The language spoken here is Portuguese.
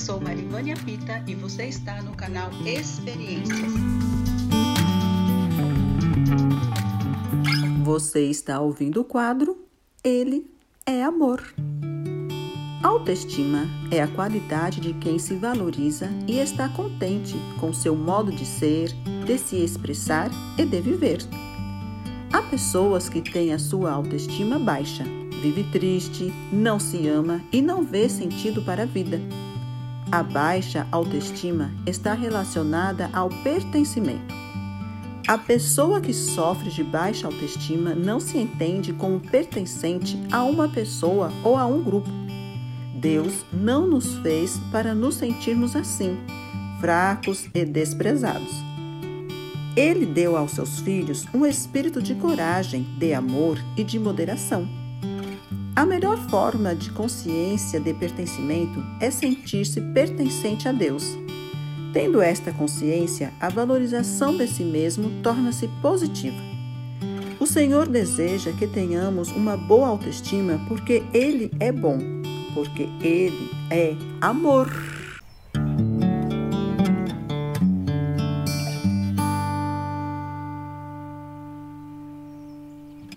sou Marivânia Pita e você está no canal Experiências. Você está ouvindo o quadro Ele é Amor. Autoestima é a qualidade de quem se valoriza e está contente com seu modo de ser, de se expressar e de viver. Há pessoas que têm a sua autoestima baixa, vive triste, não se ama e não vê sentido para a vida. A baixa autoestima está relacionada ao pertencimento. A pessoa que sofre de baixa autoestima não se entende como pertencente a uma pessoa ou a um grupo. Deus não nos fez para nos sentirmos assim, fracos e desprezados. Ele deu aos seus filhos um espírito de coragem, de amor e de moderação. A melhor forma de consciência de pertencimento é sentir-se pertencente a Deus. Tendo esta consciência, a valorização de si mesmo torna-se positiva. O Senhor deseja que tenhamos uma boa autoestima porque Ele é bom, porque Ele é amor.